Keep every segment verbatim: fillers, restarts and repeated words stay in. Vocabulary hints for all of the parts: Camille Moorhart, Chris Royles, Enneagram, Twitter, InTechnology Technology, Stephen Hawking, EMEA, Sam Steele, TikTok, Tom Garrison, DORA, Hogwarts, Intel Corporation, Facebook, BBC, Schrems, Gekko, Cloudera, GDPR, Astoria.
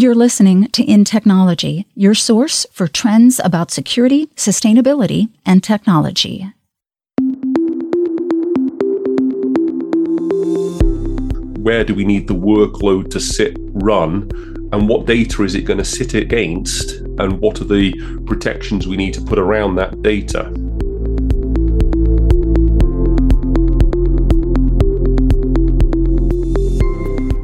You're listening to In Technology, your source for trends about security, sustainability, and technology. Where do we need the workload to sit, run, and what data is it going to sit against, and what are the protections we need to put around that data?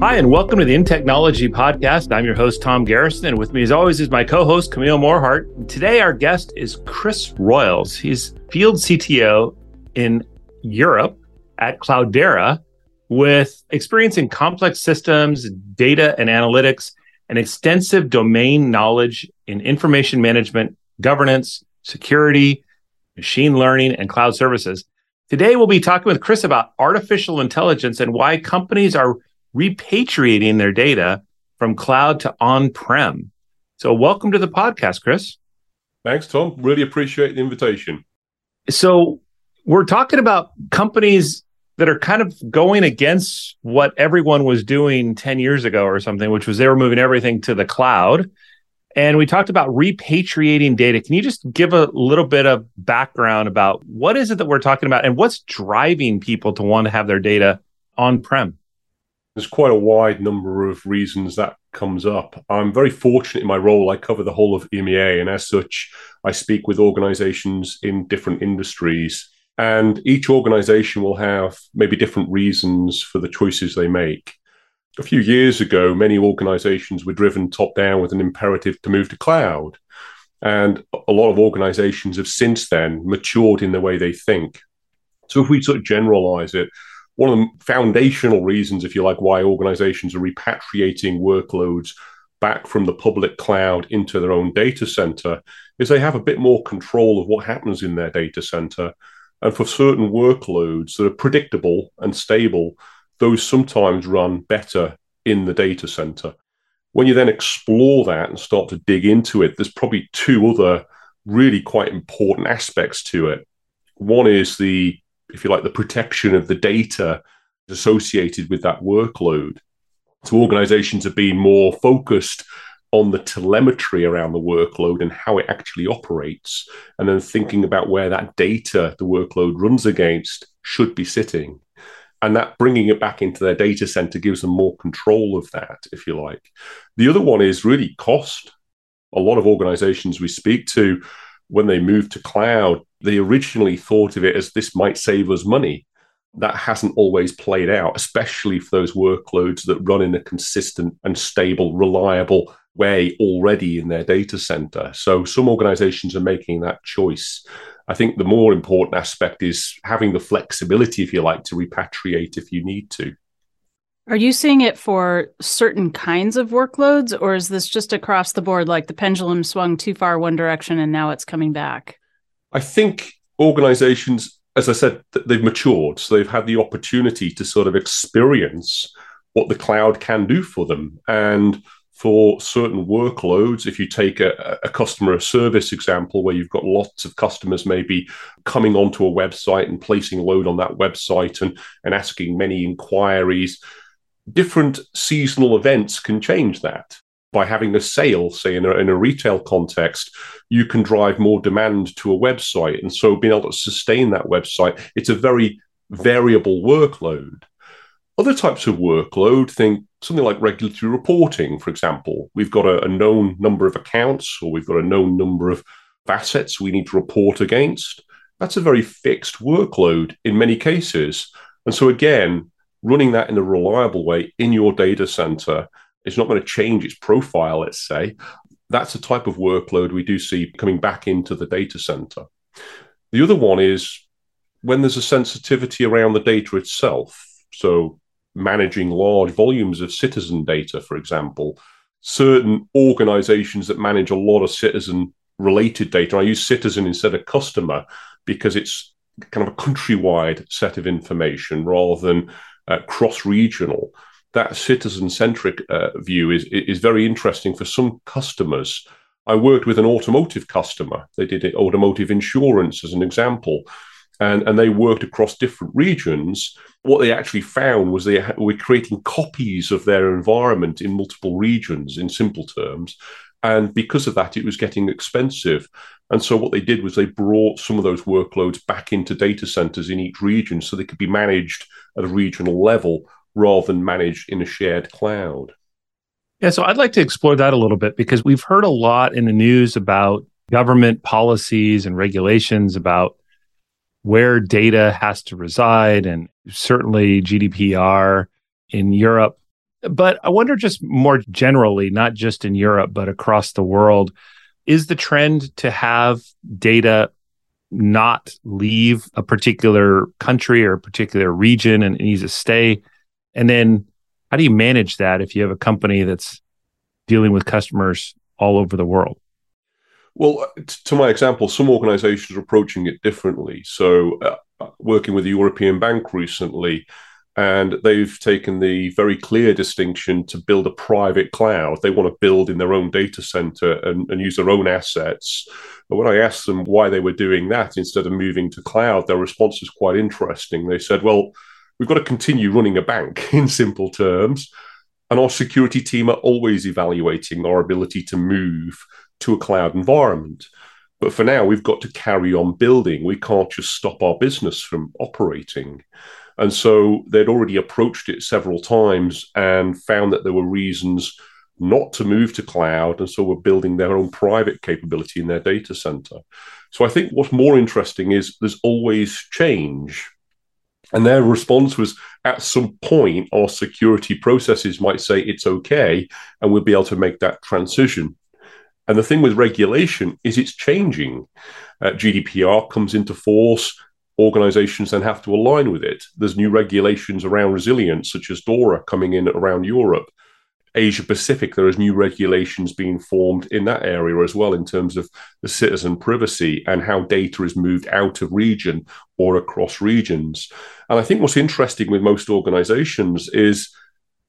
Hi, and welcome to the In Technology podcast. I'm your host, Tom Garrison, and with me as always is my co-host, Camille Moorhart. Today, our guest is Chris Royles. He's field C T O in Europe at Cloudera with experience in complex systems, data and analytics, and extensive domain knowledge in information management, governance, security, machine learning, and cloud services. Today, we'll be talking with Chris about artificial intelligence and why companies are repatriating their data from cloud to on-prem. So welcome to the podcast, Chris. Thanks, Tom. Really appreciate the invitation. So we're talking about companies that are kind of going against what everyone was doing ten years ago or something, which was they were moving everything to the cloud. And we talked about repatriating data. Can you just give a little bit of background about what is it that we're talking about and what's driving people to want to have their data on-prem? There's quite a wide number of reasons that comes up. I'm very fortunate in my role. I cover the whole of E M E A, and as such, I speak with organizations in different industries. And each organization will have maybe different reasons for the choices they make. A few years ago, many organizations were driven top down with an imperative to move to cloud. And a lot of organizations have since then matured in the way they think. So if we sort of generalize it, one of the foundational reasons, if you like, why organizations are repatriating workloads back from the public cloud into their own data center is they have a bit more control of what happens in their data center. And for certain workloads that are predictable and stable, those sometimes run better in the data center. When you then explore that and start to dig into it, there's probably two other really quite important aspects to it. One is the if you like, the protection of the data associated with that workload. So organizations have been more focused on the telemetry around the workload and how it actually operates, and then thinking about where that data the workload runs against should be sitting. And that bringing it back into their data center gives them more control of that, if you like. The other one is really cost. A lot of organizations we speak to, when they move to cloud, they originally thought of it as this might save us money. That hasn't always played out, especially for those workloads that run in a consistent and stable, reliable way already in their data center. So some organizations are making that choice. I think the more important aspect is having the flexibility, if you like, to repatriate if you need to. Are you seeing it for certain kinds of workloads, or is this just across the board, like the pendulum swung too far one direction and now it's coming back? I think organizations, as I said, they've matured. So they've had the opportunity to sort of experience what the cloud can do for them. And for certain workloads, if you take a, a customer service example where you've got lots of customers maybe coming onto a website and placing load on that website and, and asking many inquiries, different seasonal events can change that. By having a sale, say in a, in a retail context, you can drive more demand to a website. And so being able to sustain that website, it's a very variable workload. Other types of workload, think something like regulatory reporting, for example. We've got a, a known number of accounts, or we've got a known number of assets we need to report against. That's a very fixed workload in many cases. And so again, running that in a reliable way in your data center, it's not going to change its profile, let's say. That's the type of workload we do see coming back into the data center. The other one is when there's a sensitivity around the data itself. So managing large volumes of citizen data, for example, certain organizations that manage a lot of citizen-related data. I use citizen instead of customer because it's kind of a countrywide set of information rather than uh, cross-regional. That citizen-centric uh, view is, is very interesting for some customers. I worked with an automotive customer. They did automotive insurance as an example. and, and they worked across different regions. What they actually found was they were creating copies of their environment in multiple regions, in simple terms. And because of that, it was getting expensive. And so what they did was they brought some of those workloads back into data centers in each region so they could be managed at a regional level rather than managed in a shared cloud. Yeah, so I'd like to explore that a little bit, because we've heard a lot in the news about government policies and regulations about where data has to reside, and certainly G D P R in Europe. But I wonder, just more generally, not just in Europe, but across the world, is the trend to have data not leave a particular country or a particular region and it needs to stay? And then how do you manage that if you have a company that's dealing with customers all over the world? Well, to my example, some organizations are approaching it differently. So uh, working with a European bank recently, and they've taken the very clear distinction to build a private cloud. They want to build in their own data center and, and use their own assets. But when I asked them why they were doing that instead of moving to cloud, their response is quite interesting. They said, well, we've got to continue running a bank in simple terms, and our security team are always evaluating our ability to move to a cloud environment. But for now, we've got to carry on building. We can't just stop our business from operating. And so they'd already approached it several times and found that there were reasons not to move to cloud, and so were building their own private capability in their data center. So I think what's more interesting is there's always change. And their response was, at some point, our security processes might say it's okay, and we'll be able to make that transition. And the thing with regulation is it's changing. Uh, G D P R comes into force. Organizations then have to align with it. There's new regulations around resilience, such as DORA, coming in around Europe. Asia Pacific, there is new regulations being formed in that area as well, in terms of the citizen privacy and how data is moved out of region or across regions. And I think what's interesting with most organizations is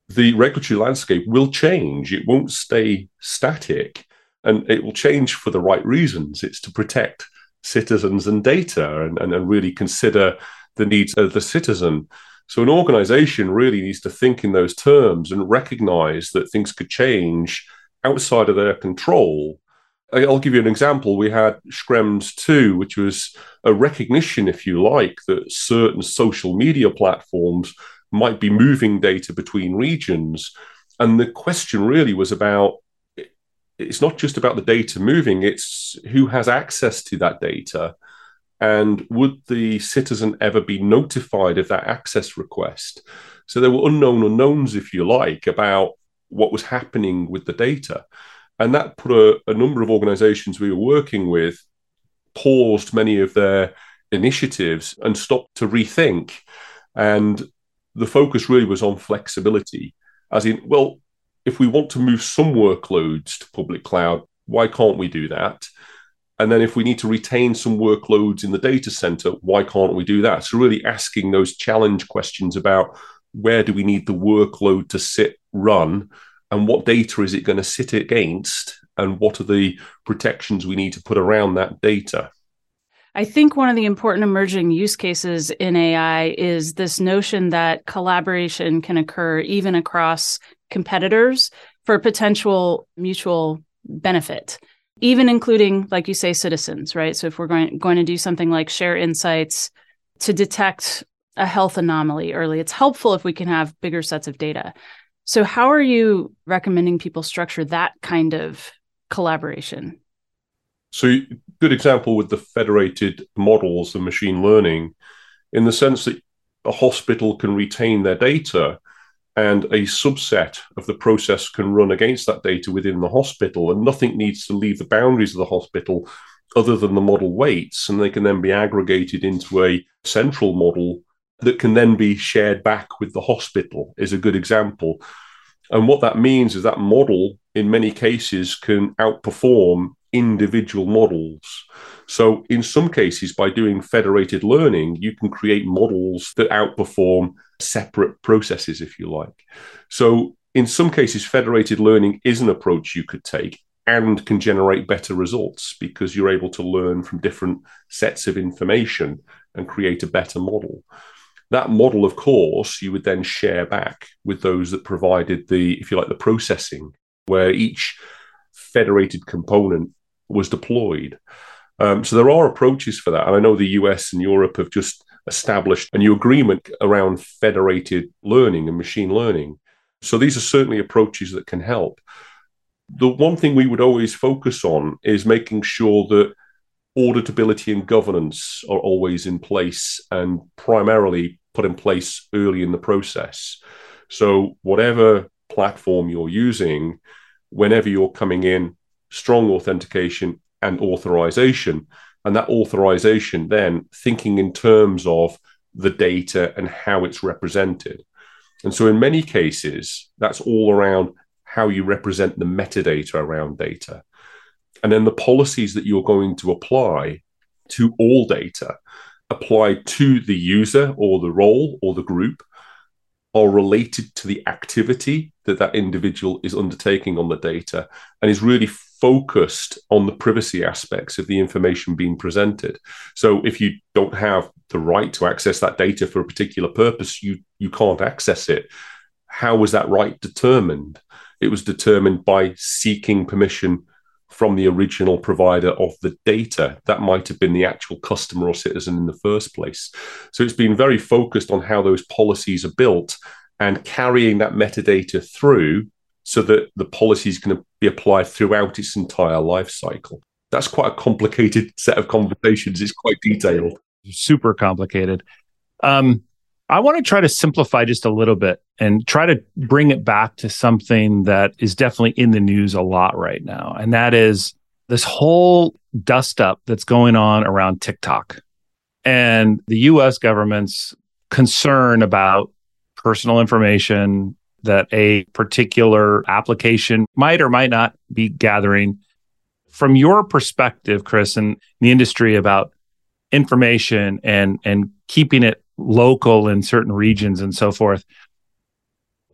the regulatory landscape will change. It won't stay static, and it will change for the right reasons. It's to protect citizens and data, and, and, and really consider the needs of the citizen. So an organization really needs to think in those terms and recognize that things could change outside of their control. I'll give you an example. We had Schrems two, which was a recognition, if you like, that certain social media platforms might be moving data between regions. And the question really was about, it's not just about the data moving, it's who has access to that data, and would the citizen ever be notified of that access request? So there were unknown unknowns, if you like, about what was happening with the data. And that put a, a number of organizations we were working with, paused many of their initiatives and stopped to rethink. And the focus really was on flexibility, as in, well, if we want to move some workloads to public cloud, why can't we do that? And then if we need to retain some workloads in the data center, why can't we do that? So really asking those challenge questions about, where do we need the workload to sit, run, and what data is it going to sit against, and what are the protections we need to put around that data? I think one of the important emerging use cases in A I is this notion that collaboration can occur even across competitors for potential mutual benefit, even including, like you say, citizens, right? So if we're going, going to do something like share insights to detect a health anomaly early, it's helpful if we can have bigger sets of data. So how are you recommending people structure that kind of collaboration? So good example with the federated models and machine learning, in the sense that a hospital can retain their data and a subset of the process can run against that data within the hospital, and nothing needs to leave the boundaries of the hospital other than the model weights, and they can then be aggregated into a central model that can then be shared back with the hospital is a good example. And what that means is that model, in many cases, can outperform individual models. So in some cases, by doing federated learning, you can create models that outperform separate processes, if you like. So in some cases, federated learning is an approach you could take and can generate better results, because you're able to learn from different sets of information and create a better model. That model, of course, you would then share back with those that provided the, if you like, the processing, where each federated component was deployed. Um, so there are approaches for that. And I know the U S and Europe have just established a new agreement around federated learning and machine learning. So these are certainly approaches that can help. The one thing we would always focus on is making sure that auditability and governance are always in place and primarily put in place early in the process. So whatever platform you're using, whenever you're coming in, strong authentication and authorization. And that authorization then thinking in terms of the data and how it's represented. And so in many cases, that's all around how you represent the metadata around data. And then the policies that you're going to apply to all data, apply to the user or the role or the group, are related to the activity that that individual is undertaking on the data and is really focused on the privacy aspects of the information being presented. So if you don't have the right to access that data for a particular purpose, you, you can't access it. How was that right determined? It was determined by seeking permission from the original provider of the data. That might have been the actual customer or citizen in the first place. So it's been very focused on how those policies are built and carrying that metadata through so that the policy is going to be applied throughout its entire life cycle. That's quite a complicated set of conversations. It's quite detailed. Super complicated. Um, I want to try to simplify just a little bit and try to bring it back to something that is definitely in the news a lot right now. And that is this whole dust up that's going on around TikTok and the U S government's concern about personal information that a particular application might or might not be gathering. From your perspective, Chris, and the industry about information and, and keeping it local in certain regions and so forth,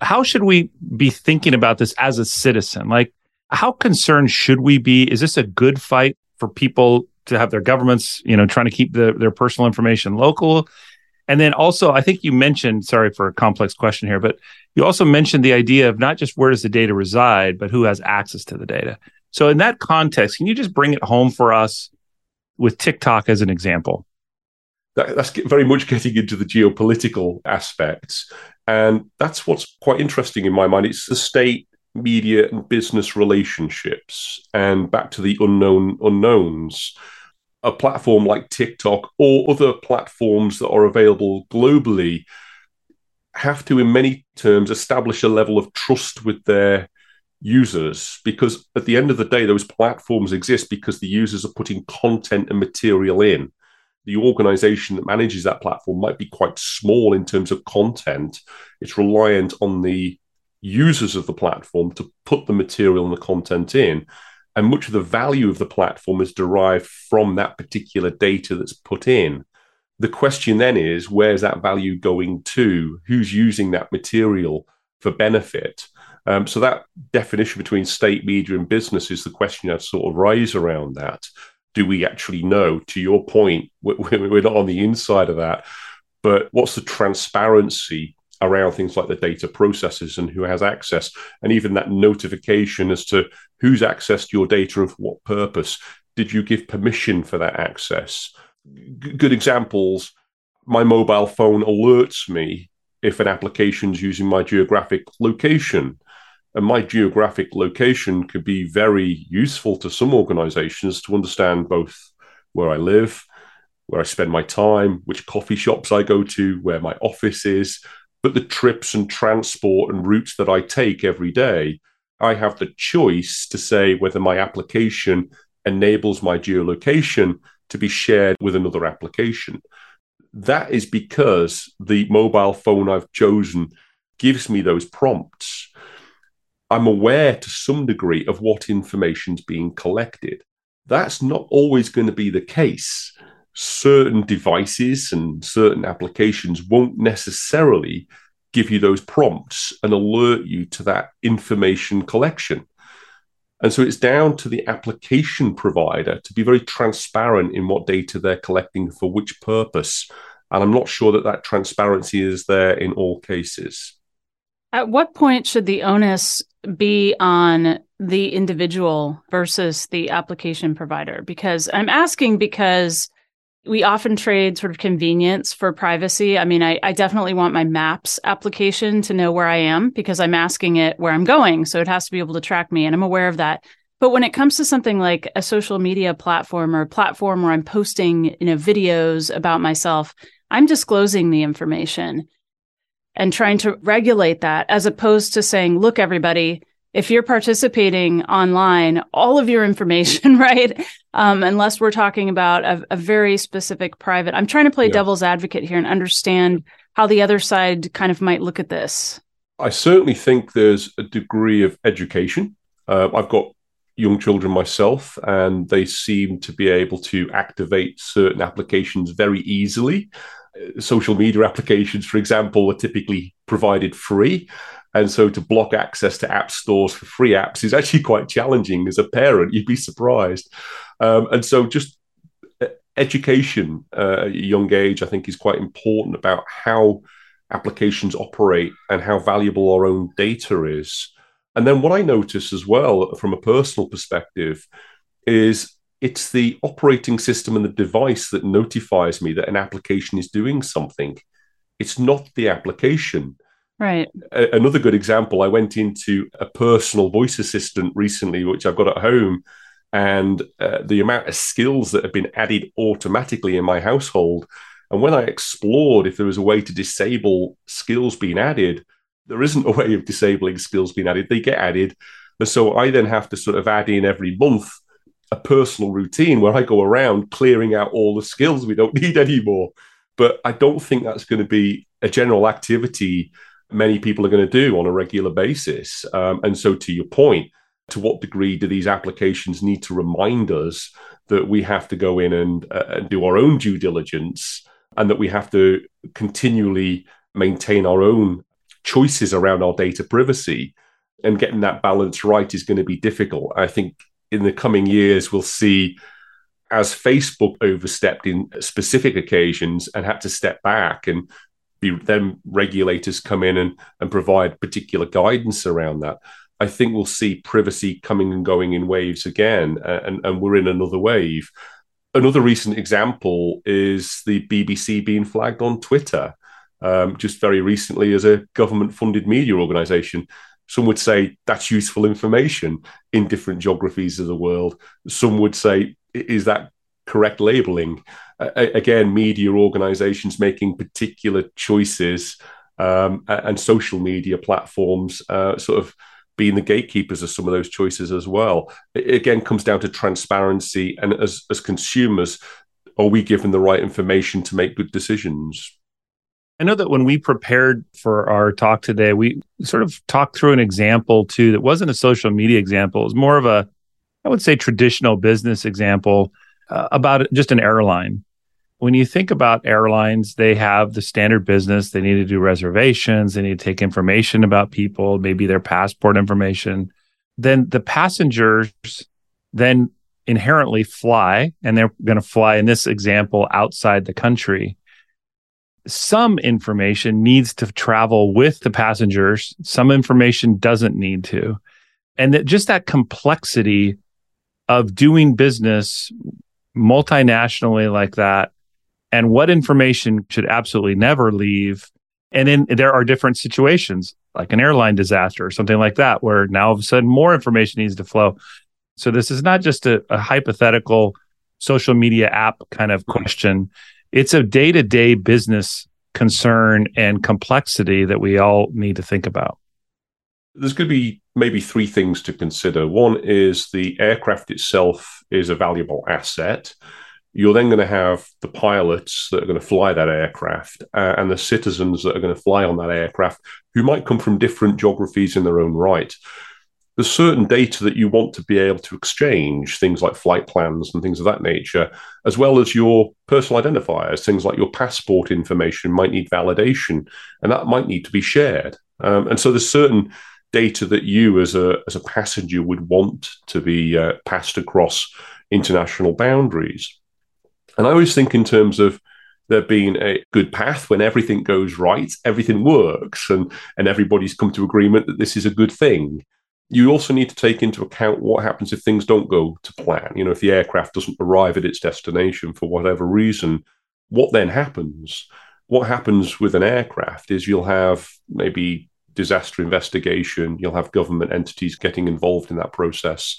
how should we be thinking about this as a citizen? Like, how concerned should we be? Is this a good fight for people to have their governments, you know, trying to keep the, their personal information local? And then also, I think you mentioned, sorry for a complex question here, but you also mentioned the idea of not just where does the data reside, but who has access to the data. So in that context, can you just bring it home for us with TikTok as an example? That, that's very much getting into the geopolitical aspects. And that's what's quite interesting in my mind. It's the state, media, and business relationships. And back to the unknown unknowns. A platform like TikTok or other platforms that are available globally have to, in many terms, establish a level of trust with their users, because at the end of the day, those platforms exist because the users are putting content and material in. The organization that manages that platform might be quite small in terms of content. It's reliant on the users of the platform to put the material and the content in. And much of the value of the platform is derived from that particular data that's put in. The question then is, where's that value going to? Who's using that material for benefit? Um, so that definition between state, media, and business is the question that sort of rises around that. Do we actually know? To your point, we're not on the inside of that, but what's the transparency around things like the data processes and who has access, and even that notification as to who's accessed your data and for what purpose? Did you give permission for that access? G- good examples, my mobile phone alerts me if an application's using my geographic location. And my geographic location could be very useful to some organizations to understand both where I live, where I spend my time, which coffee shops I go to, where my office is, but the trips and transport and routes that I take every day. I have the choice to say whether my application enables my geolocation to be shared with another application. That is because the mobile phone I've chosen gives me those prompts. I'm aware to some degree of what information's being collected. That's not always going to be the case. Certain devices and certain applications won't necessarily give you those prompts and alert you to that information collection. And so it's down to the application provider to be very transparent in what data they're collecting for which purpose. And I'm not sure that that transparency is there in all cases. At what point should the onus be on the individual versus the application provider? Because I'm asking because we often trade sort of convenience for privacy. I mean, I, I definitely want my Maps application to know where I am because I'm asking it where I'm going. So it has to be able to track me, and I'm aware of that. But when it comes to something like a social media platform or a platform where I'm posting, you know, videos about myself, I'm disclosing the information and trying to regulate that, as opposed to saying, look, everybody, if you're participating online, all of your information, right? Um, unless we're talking about a, a very specific private. I'm trying to play yeah. devil's advocate here and understand how the other side kind of might look at this. I certainly think there's a degree of education. Uh, I've got young children myself, and they seem to be able to activate certain applications very easily. Social media applications, for example, are typically provided free. And so to block access to app stores for free apps is actually quite challenging as a parent. You'd be surprised. Um, and so just education uh, at a young age, I think, is quite important about how applications operate and how valuable our own data is. And then what I notice as well from a personal perspective is it's the operating system and the device that notifies me that an application is doing something. It's not the application. Right. Another good example, I went into a personal voice assistant recently, which I've got at home, and uh, the amount of skills that have been added automatically in my household. And when I explored if there was a way to disable skills being added, there isn't a way of disabling skills being added. They get added. And so I then have to sort of add in every month a personal routine where I go around clearing out all the skills we don't need anymore. But I don't think that's going to be a general activity many people are going to do on a regular basis. Um, and so to your point, to what degree do these applications need to remind us that we have to go in and, uh, and do our own due diligence, and that we have to continually maintain our own choices around our data privacy? And getting that balance right is going to be difficult. I think in the coming years, we'll see, as Facebook overstepped in specific occasions and had to step back, and then regulators come in and, and provide particular guidance around that. I think we'll see privacy coming and going in waves again, and, and we're in another wave. Another recent example is the B B C being flagged on Twitter, um, just very recently, as a government-funded media organisation. Some would say that's useful information in different geographies of the world. Some would say, is that correct labeling? Uh, again, media organizations making particular choices, um, and social media platforms uh, sort of being the gatekeepers of some of those choices as well. It again comes down to transparency, and as, as consumers, are we given the right information to make good decisions? I know that when we prepared for our talk today, we sort of talked through an example too that wasn't a social media example. It was more of a, I would say, traditional business example uh, about just an airline. When you think about airlines, they have the standard business. They need to do reservations. They need to take information about people, maybe their passport information. Then the passengers then inherently fly, and they're going to fly, in this example, outside the country. Some information needs to travel with the passengers. Some information doesn't need to. And that just that complexity of doing business multinationally like that, and what information should absolutely never leave. And then there are different situations, like an airline disaster or something like that, where now all of a sudden more information needs to flow. So this is not just a, a hypothetical social media app kind of question. It's a day-to-day business concern and complexity that we all need to think about. There's going to be maybe three things to consider. One is the aircraft itself is a valuable asset. You're then going to have the pilots that are going to fly that aircraft, uh, and the citizens that are going to fly on that aircraft, who might come from different geographies in their own right. There's certain data that you want to be able to exchange, things like flight plans and things of that nature, as well as your personal identifiers. Things like your passport information might need validation, and that might need to be shared. Um, and so there's certain data that you as a as a passenger would want to be uh, passed across international boundaries. And I always think in terms of there being a good path. When everything goes right, everything works, and, and everybody's come to agreement that this is a good thing. You also need to take into account what happens if things don't go to plan. You know, if the aircraft doesn't arrive at its destination for whatever reason, what then happens? What happens with an aircraft is you'll have maybe disaster investigation, you'll have government entities getting involved in that process,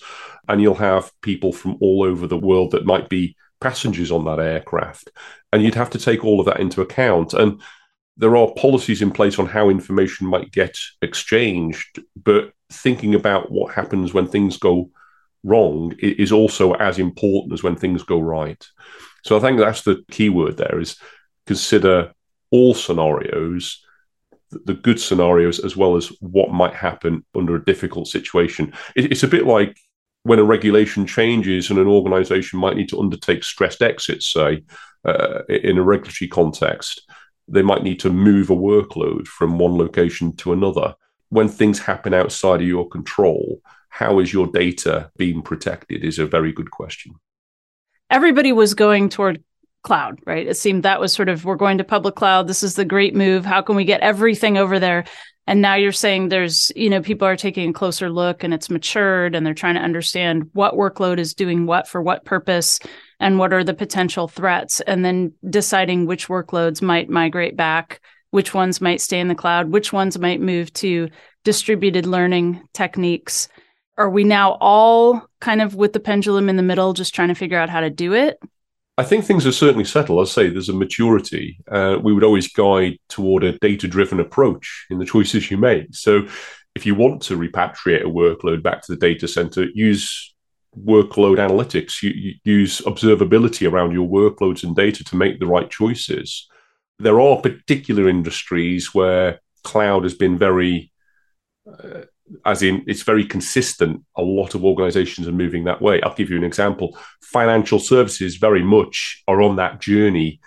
and you'll have people from all over the world that might be passengers on that aircraft. And you'd have to take all of that into account. And there are policies in place on how information might get exchanged, but thinking about what happens when things go wrong is also as important as when things go right. So I think that's the key word there, is consider all scenarios, the good scenarios, as well as what might happen under a difficult situation. It's a bit like when a regulation changes and an organization might need to undertake stressed exits, say, uh, in a regulatory context, they might need to move a workload from one location to another. When things happen outside of your control, how is your data being protected is a very good question. Everybody was going toward cloud, right? It seemed that was sort of, we're going to public cloud. This is the great move. How can we get everything over there? And now you're saying there's, you know, people are taking a closer look and it's matured and they're trying to understand what workload is doing what for what purpose and what are the potential threats, and then deciding which workloads might migrate back, which ones might stay in the cloud, which ones might move to distributed learning techniques. Are we now all kind of with the pendulum in the middle, just trying to figure out how to do it? I think things are certainly settled. I'd say there's a maturity. Uh, we would always guide toward a data-driven approach in the choices you make. So if you want to repatriate a workload back to the data center, use workload analytics, you, you use observability around your workloads and data to make the right choices. There are particular industries where cloud has been very, uh, as in it's very consistent. A lot of organizations are moving that way. I'll give you an example. Financial services very much are on that journey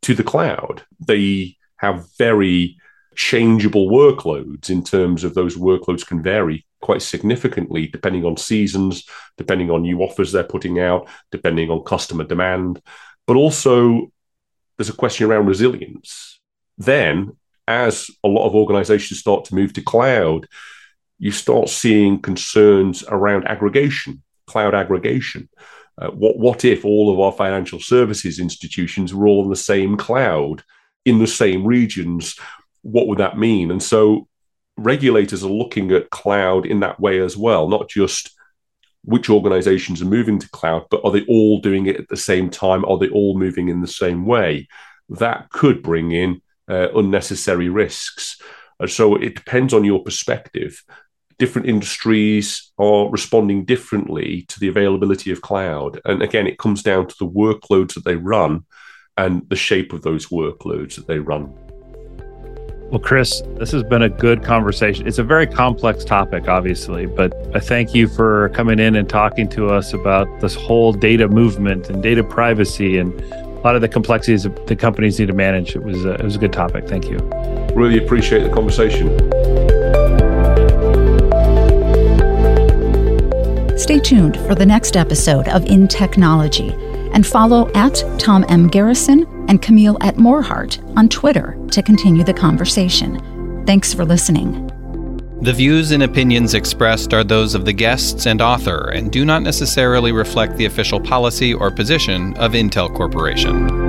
to the cloud. They have very changeable workloads in terms of those workloads can vary quite significantly depending on seasons, depending on new offers they're putting out, depending on customer demand. But also there's a question around resilience. Then as a lot of organizations start to move to cloud, you start seeing concerns around aggregation, cloud aggregation. Uh, what, what if all of our financial services institutions were all on the same cloud in the same regions? What would that mean? And so regulators are looking at cloud in that way as well, not just which organizations are moving to cloud, but are they all doing it at the same time? Are they all moving in the same way? That could bring in uh, unnecessary risks. And so it depends on your perspective. Different industries are responding differently to the availability of cloud. And again, it comes down to the workloads that they run and the shape of those workloads that they run. Well, Chris, this has been a good conversation. It's a very complex topic, obviously, but I thank you for coming in and talking to us about this whole data movement and data privacy and a lot of the complexities that companies need to manage. It was a, it was a good topic. Thank you. Really appreciate the conversation. Stay tuned for the next episode of In Technology and follow at Tom M. Garrison and Camille at Moorhart on Twitter to continue the conversation. Thanks for listening. The views and opinions expressed are those of the guests and author and do not necessarily reflect the official policy or position of Intel Corporation.